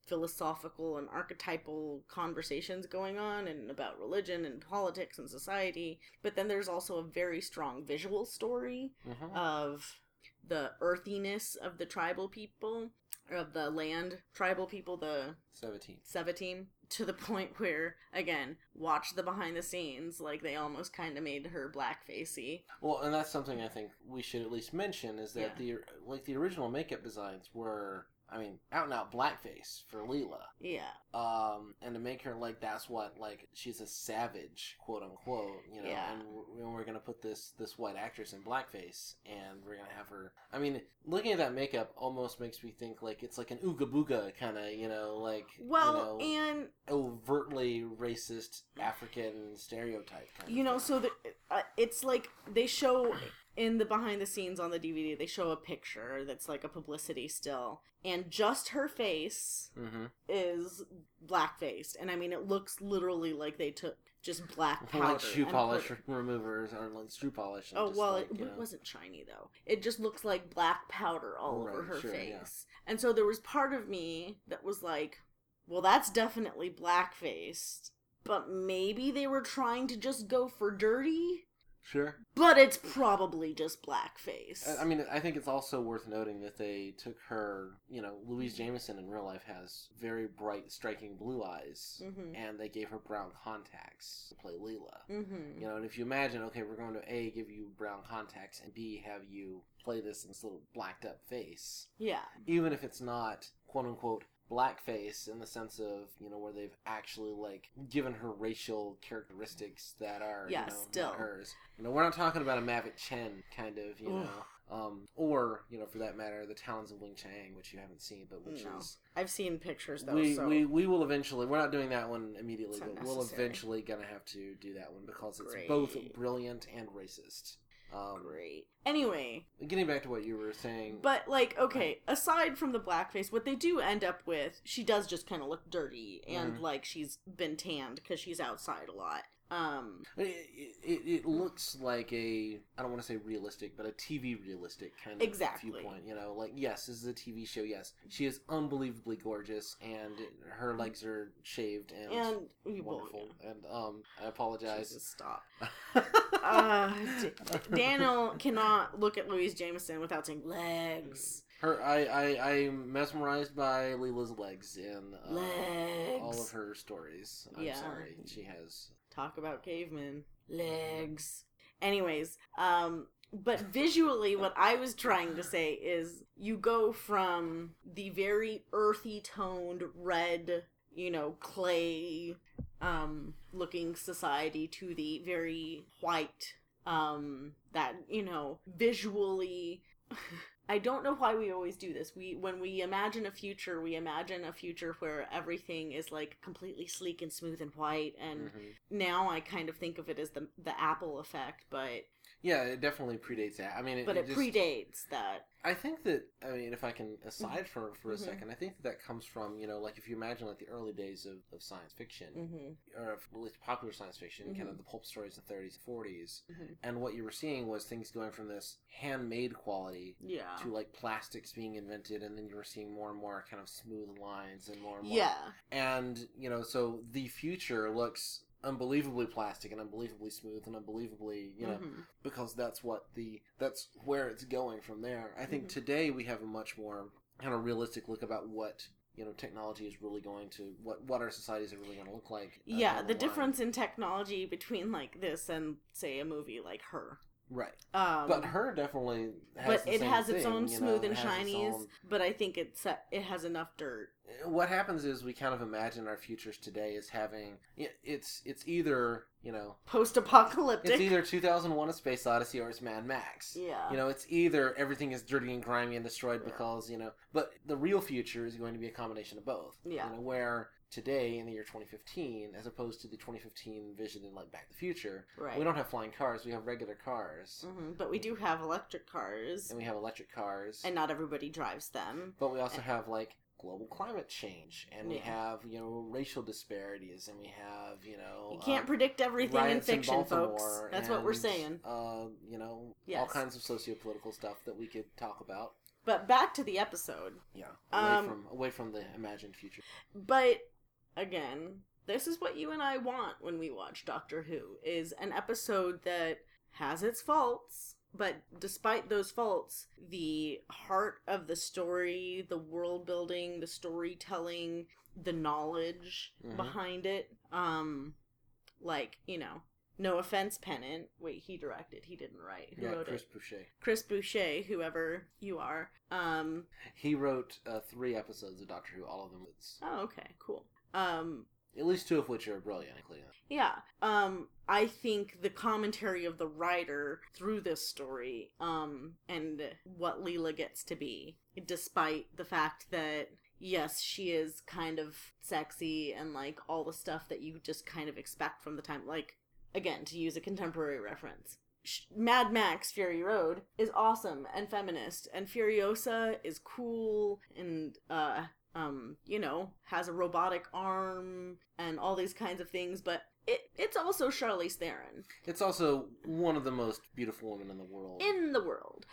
philosophical and archetypal conversations going on and about religion and politics and society. But then there's also a very strong visual story mm-hmm. of the earthiness of the tribal people, of the land tribal people, the Sevateem, to the point where, again, watch the behind the scenes, like they almost kind of made her blackfacey. Well, and that's something I think we should at least mention is that the original makeup designs were, I mean, out and out blackface for Leela. Yeah. And to make her like that's what like she's a savage, quote unquote, you know. Yeah. And we're gonna put this white actress in blackface, and we're gonna have her. I mean, looking at that makeup almost makes me think like it's like an ooga booga kind of, you know, like and overtly racist African stereotype. Kind you of know, thing. So it's like they show. In the behind the scenes on the DVD, they show a picture that's like a publicity still. And just her face mm-hmm. is black-faced. And I mean, it looks literally like they took just black powder. Like shoe polish removers or like shoe polish. Oh, well, like, it wasn't shiny, though. It just looks like black powder all over her face. Yeah. And so there was part of me that was like, well, that's definitely black-faced. But maybe they were trying to just go for dirty. Sure. But it's probably just blackface. I mean, I think it's also worth noting that they took her, you know, Louise Jameson in real life has very bright, striking blue eyes, mm-hmm. and they gave her brown contacts to play Leela. Mm-hmm. You know, and if you imagine, okay, we're going to A, give you brown contacts, and B, have you play this little blacked up face. Yeah. Even if it's not, quote unquote, blackface in the sense of, you know, where they've actually, like, given her racial characteristics that are, not hers. You know, we're not talking about a Maverick Chen kind of, you Ooh. Know, or, you know, for that matter, the Talons of Wing Chang, which you haven't seen, but which is... I've seen pictures, though, We will eventually... We're not doing that one immediately, but we'll eventually gonna have to do that one because it's both brilliant and racist. Great. Anyway. Getting back to what you were saying. But, like, okay, aside from the blackface, what they do end up with, she does just kind of look dirty, and, mm-hmm. like, she's been tanned because she's outside a lot. It looks like a, I don't want to say realistic, but a TV realistic kind of viewpoint, you know, like, yes, this is a TV show, yes. She is unbelievably gorgeous, and her legs are shaved and wonderful, and, I apologize. Jesus, stop. Daniel cannot look at Louise Jameson without saying legs. I'm mesmerized by Leela's legs in all of her stories. I'm sorry. She has... Talk about cavemen. Legs. Anyways, but visually what I was trying to say is you go from the very earthy-toned, red, you know, clay, looking society to the very white, that, you know, visually... I don't know why we always do this. When we imagine a future where everything is like completely sleek and smooth and white. And now I kind of think of it as the Apple effect, but yeah, it definitely predates that. I mean, it predates that. I think that, I mean, if I can, aside for a second, I think that comes from, you know, like if you imagine like the early days of science fiction, or at least popular science fiction, kind of the pulp stories in the 30s and 40s, and what you were seeing was things going from this handmade quality to like plastics being invented, and then you were seeing more and more kind of smooth lines and more. Yeah. And, you know, so the future looks unbelievably plastic and unbelievably smooth and unbelievably, you know, because that's where it's going from there. I think today we have a much more kind of realistic look about what, you know, technology is really going to, what our societies are really going to look like. Yeah, the difference in technology between like this and say a movie like Her. Right. But Her definitely has its own smooth and shinies, but I think it has enough dirt. What happens is we kind of imagine our futures today as having, it's either, you know, post-apocalyptic. It's either 2001 A Space Odyssey or it's Mad Max. Yeah. You know, it's either everything is dirty and grimy and destroyed because, you know, but the real future is going to be a combination of both. Yeah. You know, where today in the year 2015, as opposed to the 2015 vision in like Back to the Future, right, we don't have flying cars, we have regular cars, but we do have electric cars, and we have electric cars, and not everybody drives them, but we also have like global climate change, and we have, you know, racial disparities, and we have, you know, you can't predict everything in fiction, folks. That's what we're saying. You know, all kinds of socio-political stuff that we could talk about. But back to the episode. Yeah, away from the imagined future. But again, this is what you and I want when we watch Doctor Who, is an episode that has its faults, but despite those faults, the heart of the story, the world building, the storytelling, the knowledge behind it, like, you know, no offense, Pennant. Wait, he directed. He didn't write. Who wrote Chris Boucher. Chris Boucher, whoever you are. He wrote 3 episodes of Doctor Who, all of them. Oh, okay, cool. At least 2 of which are brilliant, including that. Yeah. I think the commentary of the writer through this story, and what Leela gets to be, despite the fact that, yes, she is kind of sexy and, like, all the stuff that you just kind of expect from the time, like, again, to use a contemporary reference, Mad Max Fury Road is awesome and feminist, and Furiosa is cool and, you know, has a robotic arm and all these kinds of things, but it's also Charlize Theron. It's also one of the most beautiful women in the world. In the world.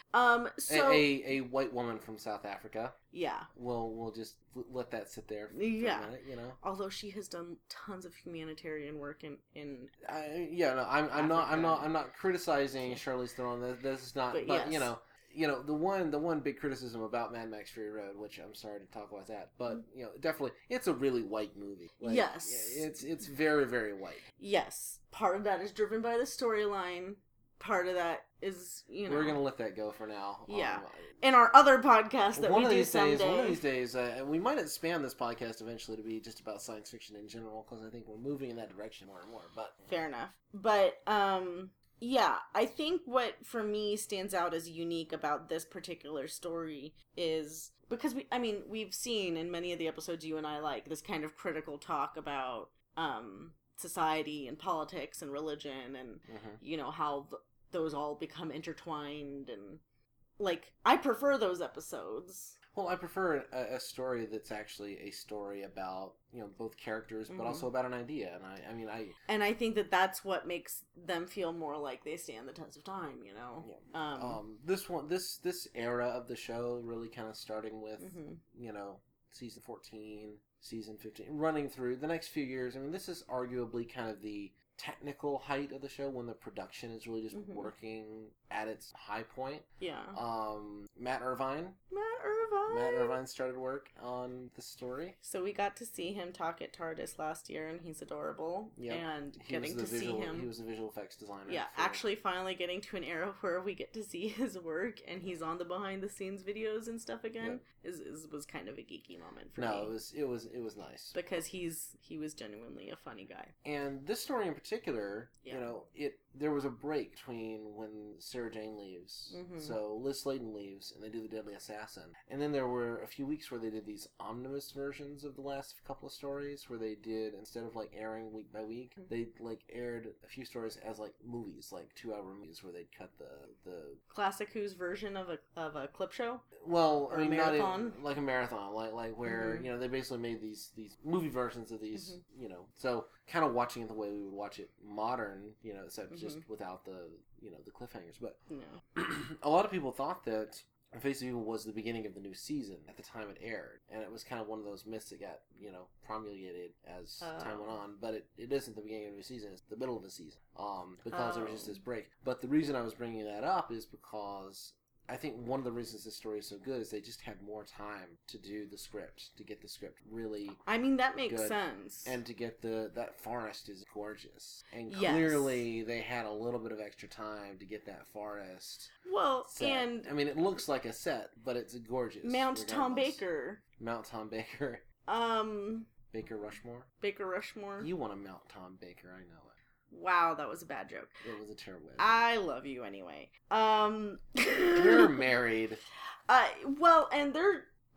So a white woman from South Africa. Yeah. We'll just let that sit there for a minute, you know. Although she has done tons of humanitarian work I'm not criticizing Charlize Theron. This is not, but yes, you know. You know, the one big criticism about Mad Max Fury Road, which I'm sorry to talk about that, but, you know, definitely, it's a really white movie. Like, yes. It's very, very white. Yes. Part of that is driven by the storyline. Part of that is, you know, we're going to let that go for now. Yeah. In our other podcast that we do someday. One of these days, we might expand this podcast eventually to be just about science fiction in general, because I think we're moving in that direction more and more, but... Fair enough. But, yeah, I think what, for me, stands out as unique about this particular story is, because we've seen in many of the episodes you and I like, this kind of critical talk about society and politics and religion and, you know, how those all become intertwined, and, like, I prefer those episodes. Well, I prefer a story that's actually a story about, you know, both characters, but also about an idea. And I think that that's what makes them feel more like they stand the test of time, you know? Yeah. This era of the show really kind of starting with, you know, season 14, season 15, running through the next few years. I mean, this is arguably kind of the technical height of the show, when the production is really just working at its high point. Yeah. Matt Irvine started work on the story. So we got to see him talk at TARDIS last year, and he's adorable. Yeah. And He was a visual effects designer. Yeah, actually finally getting to an era where we get to see his work, and he's on the behind-the-scenes videos and stuff again, was kind of a geeky moment for me. No, it was nice. Because he was genuinely a funny guy. And this story in particular, you know, it there was a break between when Sarah Jane leaves. Mm-hmm. So Liz Sladen leaves, and they do The Deadly Assassin. And then there were a few weeks where they did these omnibus versions of the last couple of stories, where they did, instead of, like, airing week by week, mm-hmm. they, like, aired a few stories as, like, movies, like, 2-hour movies where they'd cut the... Classic Who's version of a clip show? Well, I mean, marathon? Not like a marathon, like where, mm-hmm. you know, they basically made these movie versions of these, mm-hmm. you know, so kind of watching it the way we would watch it modern, you know, except mm-hmm. just without the, you know, the cliffhangers. But no. A lot of people thought that The Face of Evil was the beginning of the new season at the time it aired, and it was kind of one of those myths that got, you know, promulgated as time went on, but it isn't the beginning of the new season, it's the middle of the season, because there was just this break. But the reason I was bringing that up is because... I think one of the reasons this story is so good is they just had more time to do the script, to get the script really. I mean, that makes good. Sense. And to get that forest is gorgeous, and clearly yes. they had a little bit of extra time to get that forest. Well, set. And I mean, it looks like a set, but it's gorgeous. Mount Tom Baker. Baker Rushmore. You want to Mount Tom Baker? I know it. Wow, that was a bad joke. It was a terrible joke. I love you anyway. You're married. Well, and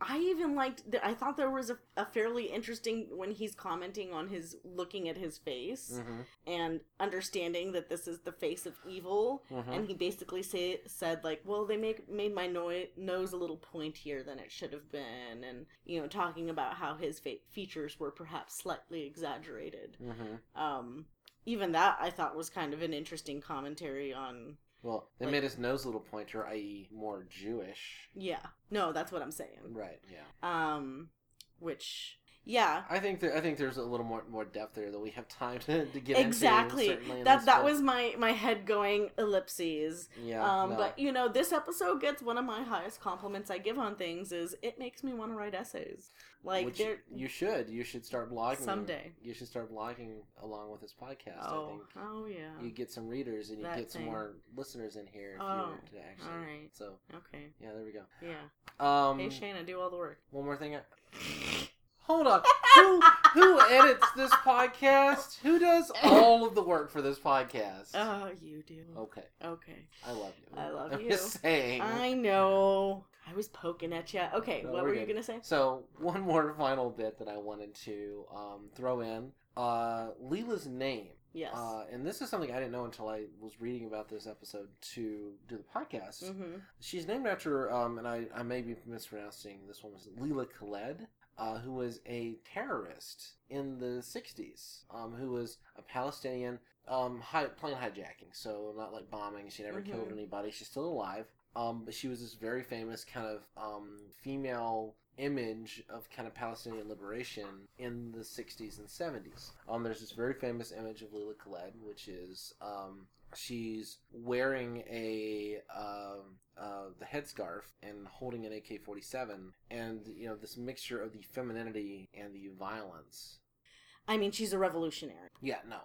I even liked... I thought there was a fairly interesting... When he's commenting on his... Looking at his face. Mm-hmm. And understanding that this is the face of evil. Mm-hmm. And he basically said, like, well, they made my nose a little pointier than it should have been. And, you know, talking about how his features were perhaps slightly exaggerated. Mm-hmm. Even that, I thought, was kind of an interesting commentary on... Well, they made his nose a little pointer, i.e. more Jewish. Yeah. No, that's what I'm saying. Right, yeah. Which... Yeah, I think there's a little more depth there that we have time to get exactly. into. Exactly, that was my head going ellipses. Yeah, no. But you know, this episode gets one of my highest compliments I give on things is it makes me want to write essays. Like you should start blogging someday. You should start blogging along with this podcast. Oh, I think. Oh yeah, you get some readers and you get some more listeners in here. If you were to actually. All right. So okay. Yeah, there we go. Yeah. Hey Shana, do all the work. One more thing. Hold on. Who edits this podcast? Who does all of the work for this podcast? Oh, you do. Okay. I love you. I'm just saying. I know. I was poking at you. Okay, no, what were you going to say? So, one more final bit that I wanted to throw in. Leela's name. Yes. And this is something I didn't know until I was reading about this episode to do the podcast. Mm-hmm. She's named after, and I may be mispronouncing this one, Leila Khaled. Who was a terrorist in the 1960s, who was a Palestinian, plane hijacking, so not like bombing, she never mm-hmm. killed anybody, she's still alive, but she was this very famous kind of female image of kind of Palestinian liberation in the 1960s and 1970s. There's this very famous image of Leila Khaled, which is... She's wearing the headscarf and holding an AK-47, and you know this mixture of the femininity and the violence. I mean, she's a revolutionary. Yeah, no.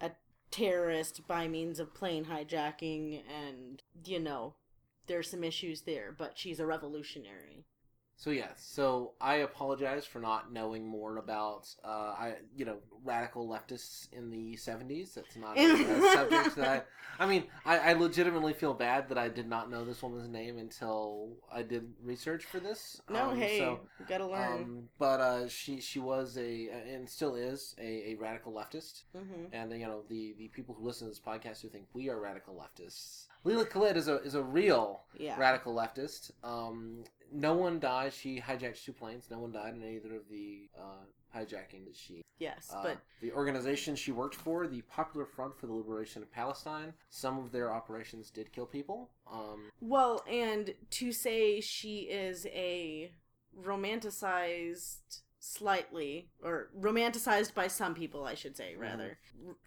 A terrorist by means of plane hijacking, and you know, there's some issues there, but she's a revolutionary. So yeah, so I apologize for not knowing more about radical leftists in the 1970s. That's not a subject that I legitimately feel bad that I did not know this woman's name until I did research for this. No, hey, so, you gotta learn. But she was and still is a radical leftist, mm-hmm. and you know the people who listen to this podcast who think we are radical leftists. Leila Khaled is a real radical leftist. No one died. She hijacked 2 planes. No one died in either of the hijacking that she... Yes, but... The organization she worked for, the Popular Front for the Liberation of Palestine, some of their operations did kill people. Well, and to say she is a romanticized... Slightly, or romanticized by some people, I should say, rather,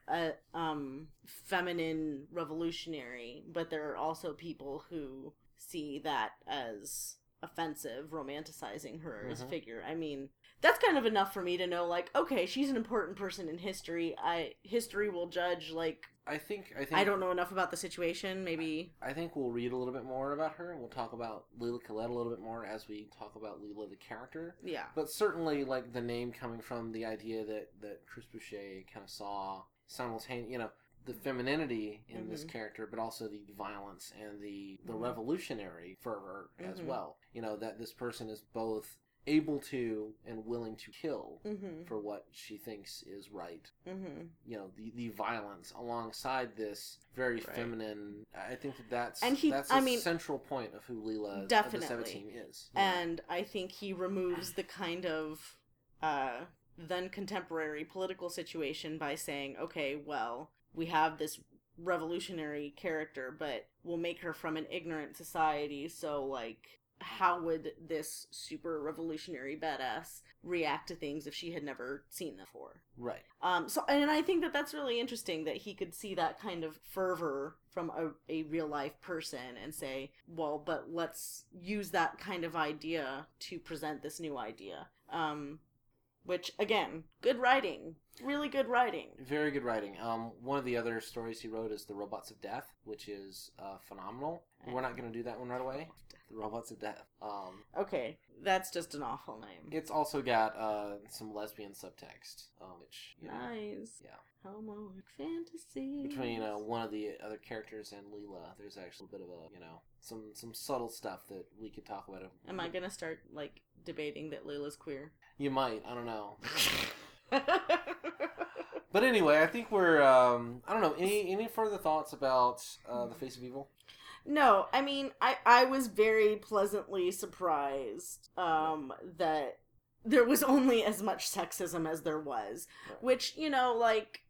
mm-hmm. Feminine revolutionary, but there are also people who see that as offensive, romanticizing her mm-hmm. as a figure. I mean, that's kind of enough for me to know, like, okay, she's an important person in history. History will judge, like... I think I don't know enough about the situation, maybe... I think we'll read a little bit more about her, and we'll talk about Leila Khaled a little bit more as we talk about Leela the character. Yeah. But certainly, like, the name coming from the idea that Chris Boucher kind of saw simultaneously, you know, the femininity in this character, but also the violence and the revolutionary fervor as well. You know, that this person is both able to and willing to kill for what she thinks is right. You know, the violence alongside this very feminine. I think that's a central point of who Leela definitely. Of the Sevateem is. And I think he removes the kind of then contemporary political situation by saying, okay, well, we have this revolutionary character, but we'll make her from an ignorant society, so, like, how would this super revolutionary badass react to things if she had never seen them before? Right. And I think that that's really interesting that he could see that kind of fervor from a real-life person and say, well, but let's use that kind of idea to present this new idea. Which, again, good writing. Really good writing. Very good writing. One of the other stories he wrote is The Robots of Death, which is phenomenal. We're not going to do that one right away. The Robots of Death. Okay. That's just an awful name. It's also got some lesbian subtext. Which, you know, nice. Yeah. Homoerotic fantasy. Between one of the other characters and Leela, there's actually a bit of a, you know, some subtle stuff that we could talk about. Am I going to start, like, debating that Leela's queer? You might. I don't know. But anyway, I think we're, I don't know, any further thoughts about The Face of Evil? No, I mean, I was very pleasantly surprised that there was only as much sexism as there was. Right. Which, you know, like,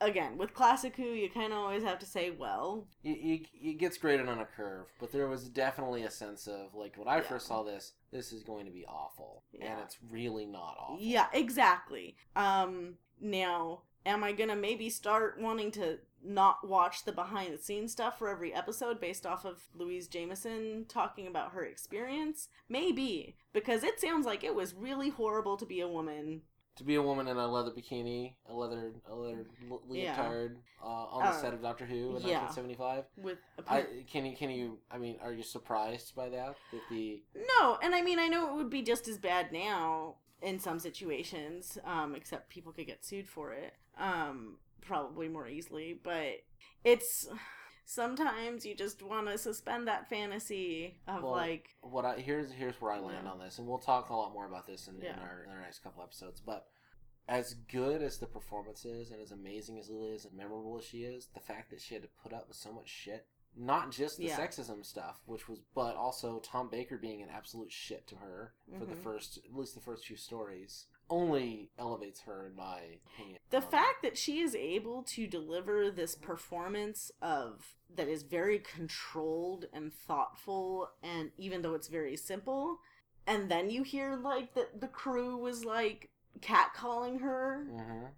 again, with classic Who, you kind of always have to say, well... It gets graded on a curve, but there was definitely a sense of, like, when I first saw this is going to be awful. Yeah. And it's really not awful. Yeah, exactly. Now, am I going to maybe start wanting to not watch the behind-the-scenes stuff for every episode based off of Louise Jameson talking about her experience? Maybe, because it sounds like it was really horrible to be a woman... To be a woman in a leather bikini, a leather leotard, on the set of Doctor Who in 1975. With are you surprised by that? No, and I mean, I know it would be just as bad now in some situations, except people could get sued for it, probably more easily, but it's... Sometimes you just want to suspend that fantasy of here's where I land on this, and we'll talk a lot more about this in our next couple episodes. But as good as the performance is, and as amazing as Leela is, and memorable as she is, the fact that she had to put up with so much shit, not just the sexism stuff, but also Tom Baker being an absolute shit to her for at least the first few stories. Only elevates her, in my opinion. The fact that she is able to deliver this performance that is very controlled and thoughtful, and even though it's very simple, and then you hear, like, that the crew was, like, catcalling her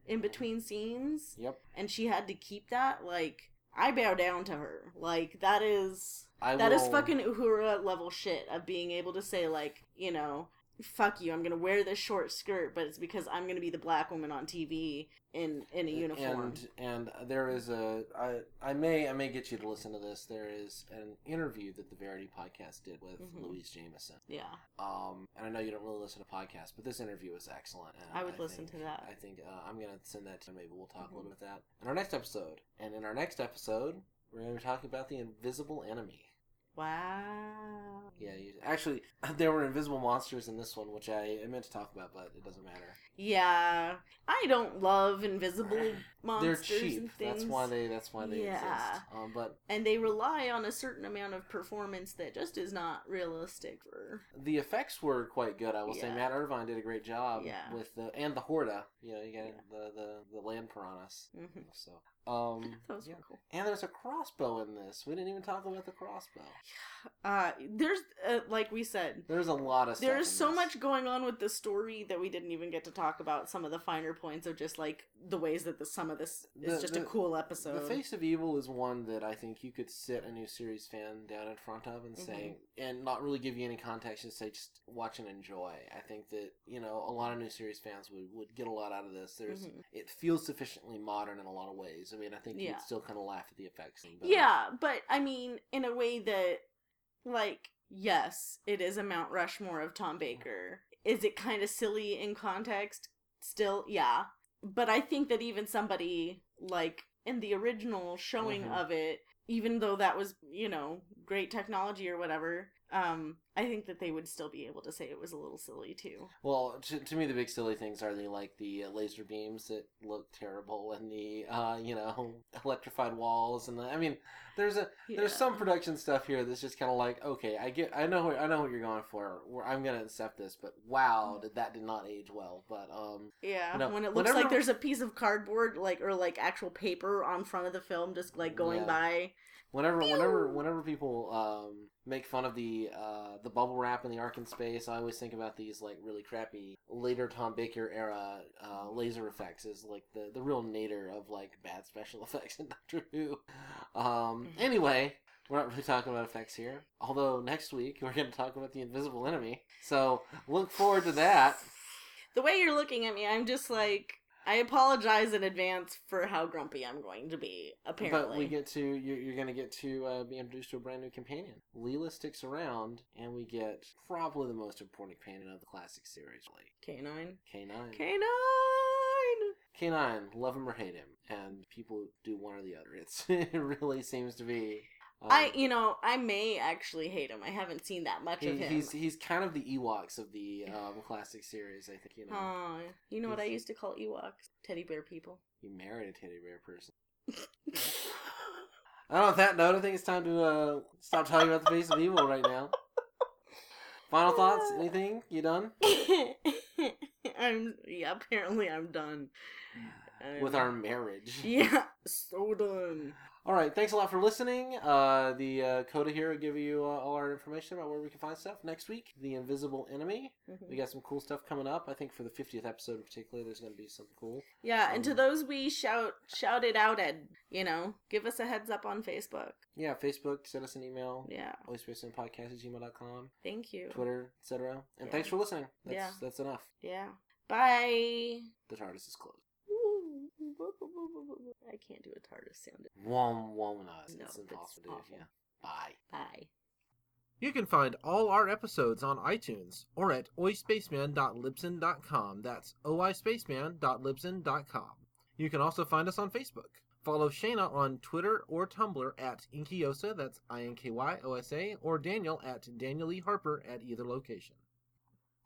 in between scenes. Yep. And she had to keep that, like... I bow down to her. Like, that is fucking Uhura level shit of being able to say, like, you know... Fuck you, I'm going to wear this short skirt, but it's because I'm going to be the black woman on TV in a uniform. And there is I may get you to listen to this, there is an interview that the Verity podcast did with Louise Jameson. Yeah. And I know you don't really listen to podcasts, but this interview is excellent. And I would listen to that. I think I'm going to send that to you, maybe we'll talk a little bit about that in our next episode. And in our next episode, we're going to be talking about The Invisible Enemy. Wow. Yeah, actually, there were invisible monsters in this one, which I meant to talk about, but it doesn't matter. Yeah. I don't love invisible monsters. They're cheap. And things. That's why they exist. And they rely on a certain amount of performance that just is not realistic. The effects were quite good, I will say. Matt Irvine did a great job with the Horda. You know, you got the land piranhas. Mm-hmm. So... Those were cool. And there's a crossbow in this. We didn't even talk about the crossbow. There's, like we said... There's a lot of stuff. There's so much going on with the story that we didn't even get to talk about some of the finer points of just, like, the ways that this is just a cool episode. The Face of Evil is one that I think you could sit a new series fan down in front of and say... And not really give you any context and say, just watch and enjoy. I think that, you know, a lot of new series fans would get a lot out of this. It feels sufficiently modern in a lot of ways. I mean, I think you'd still kind of laugh at the effects. But I mean, in a way that, like, yes, it is a Mount Rushmore of Tom Baker. Is it kind of silly in context? Still, yeah. But I think that even somebody like in the original showing mm-hmm. of it, even though that was, you know, great technology or whatever, I think that they would still be able to say it was a little silly, too. Well, to me, the big silly things are the laser beams that look terrible and the, electrified walls. And there's some production stuff here that's just kind of like, okay, I know what you're going for. I'm going to accept this, but wow, that did not age well. But, when it looks like there's a piece of cardboard, or actual paper on front of the film, just going by. Whenever people make fun of the bubble wrap and the arc in space, I always think about these really crappy later Tom Baker era laser effects as the real nadir of bad special effects in Doctor Who. Anyway, we're not really talking about effects here. Although next week we're going to talk about The Invisible Enemy, so look forward to that. The way you're looking at me, I'm just I apologize in advance for how grumpy I'm going to be, apparently. But you're going to get to be introduced to a brand new companion. Leela sticks around, and we get probably the most important companion of the classic series. K-9. Love him or hate him. And people do one or the other. It really seems to be... I may actually hate him. I haven't seen that much of him. He's kind of the Ewoks of the classic series, I think. You know what I used to call Ewoks? Teddy bear people. You married a teddy bear person. On that note, I think it's time to stop talking about The Face of Evil right now. Final thoughts? Anything? You done? Apparently I'm done. With our marriage. Yeah, so done. All right, thanks a lot for listening. The coda here will give you all our information about where we can find stuff. Next week, The Invisible Enemy. Mm-hmm. We got some cool stuff coming up. I think for the 50th episode in particular, there's going to be something cool. Yeah, and to those we shout it out at, give us a heads up on Facebook. Yeah, Facebook, send us an email. Yeah. oispacemanpodcast@gmail.com. Thank you. Twitter, etc. And thanks for listening. That's enough. Yeah. Bye. The TARDIS is closed. I can't do a TARDIS sound. It's impossible to do. Yeah. Bye. You can find all our episodes on iTunes or at oispaceman.libsyn.com. That's oispaceman.libsyn.com. You can also find us on Facebook. Follow Shayna on Twitter or Tumblr at Inkyosa, that's Inkyosa, or Daniel at Daniel E. Harper at either location.